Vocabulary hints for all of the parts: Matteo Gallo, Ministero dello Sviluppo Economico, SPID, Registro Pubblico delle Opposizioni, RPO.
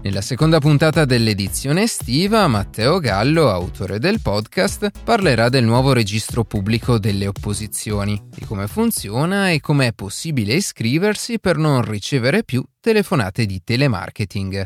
Nella seconda puntata dell'edizione estiva, Matteo Gallo, autore del podcast, parlerà del nuovo registro pubblico delle opposizioni, di come funziona e come è possibile iscriversi per non ricevere più telefonate di telemarketing.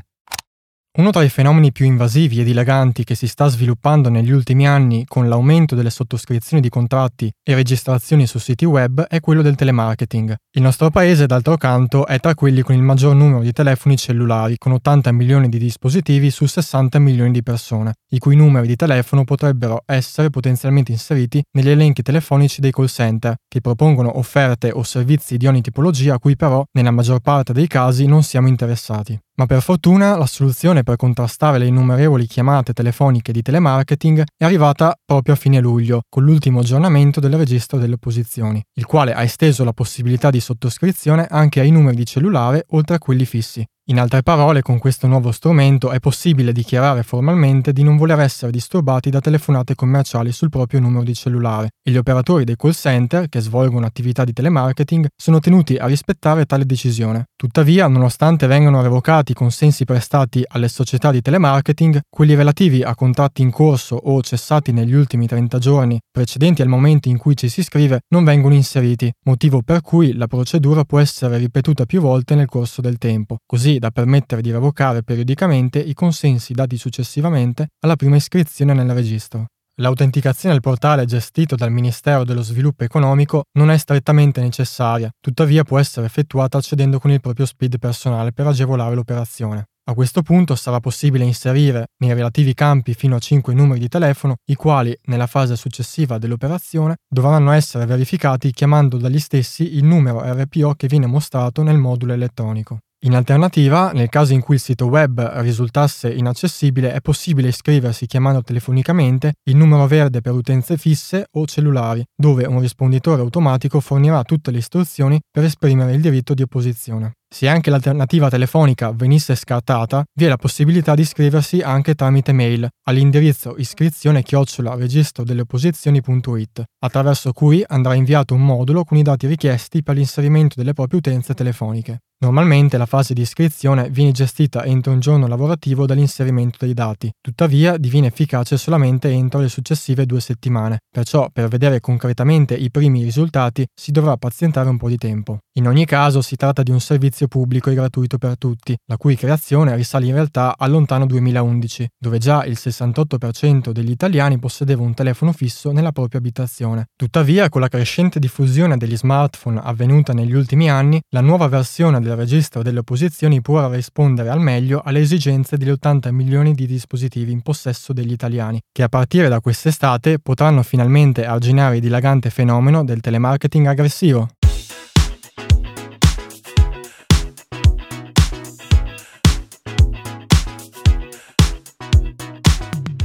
Uno tra i fenomeni più invasivi e dilaganti che si sta sviluppando negli ultimi anni con l'aumento delle sottoscrizioni di contratti e registrazioni su siti web è quello del telemarketing. Il nostro paese, d'altro canto, è tra quelli con il maggior numero di telefoni cellulari, con 80 milioni di dispositivi su 60 milioni di persone, i cui numeri di telefono potrebbero essere potenzialmente inseriti negli elenchi telefonici dei call center, che propongono offerte o servizi di ogni tipologia a cui però, nella maggior parte dei casi, non siamo interessati. Ma per fortuna la soluzione per contrastare le innumerevoli chiamate telefoniche di telemarketing è arrivata proprio a fine luglio, con l'ultimo aggiornamento del registro delle opposizioni, il quale ha esteso la possibilità di sottoscrizione anche ai numeri di cellulare oltre a quelli fissi. In altre parole, con questo nuovo strumento è possibile dichiarare formalmente di non voler essere disturbati da telefonate commerciali sul proprio numero di cellulare e gli operatori dei call center, che svolgono attività di telemarketing, sono tenuti a rispettare tale decisione. Tuttavia, nonostante vengano revocati i consensi prestati alle società di telemarketing, quelli relativi a contratti in corso o cessati negli ultimi 30 giorni precedenti al momento in cui ci si iscrive non vengono inseriti, motivo per cui la procedura può essere ripetuta più volte nel corso del tempo, così da permettere di revocare periodicamente i consensi dati successivamente alla prima iscrizione nel registro. L'autenticazione al portale gestito dal Ministero dello Sviluppo Economico non è strettamente necessaria, tuttavia può essere effettuata accedendo con il proprio SPID personale per agevolare l'operazione. A questo punto sarà possibile inserire nei relativi campi fino a 5 numeri di telefono, i quali, nella fase successiva dell'operazione, dovranno essere verificati chiamando dagli stessi il numero RPO che viene mostrato nel modulo elettronico. In alternativa, nel caso in cui il sito web risultasse inaccessibile, è possibile iscriversi chiamando telefonicamente il numero verde per utenze fisse o cellulari, dove un risponditore automatico fornirà tutte le istruzioni per esprimere il diritto di opposizione. Se anche l'alternativa telefonica venisse scartata, vi è la possibilità di iscriversi anche tramite mail all'indirizzo iscrizione@registrodelleopposizioni.it, attraverso cui andrà inviato un modulo con i dati richiesti per l'inserimento delle proprie utenze telefoniche. Normalmente la fase di iscrizione viene gestita entro un giorno lavorativo dall'inserimento dei dati, tuttavia diviene efficace solamente entro le successive 2 settimane, perciò per vedere concretamente i primi risultati si dovrà pazientare un po' di tempo. In ogni caso si tratta di un servizio pubblico e gratuito per tutti, la cui creazione risale in realtà al lontano 2011, dove già il 68% degli italiani possedeva un telefono fisso nella propria abitazione. Tuttavia, con la crescente diffusione degli smartphone avvenuta negli ultimi anni, la nuova versione del registro delle opposizioni può rispondere al meglio alle esigenze degli 80 milioni di dispositivi in possesso degli italiani, che a partire da quest'estate potranno finalmente arginare il dilagante fenomeno del telemarketing aggressivo.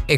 E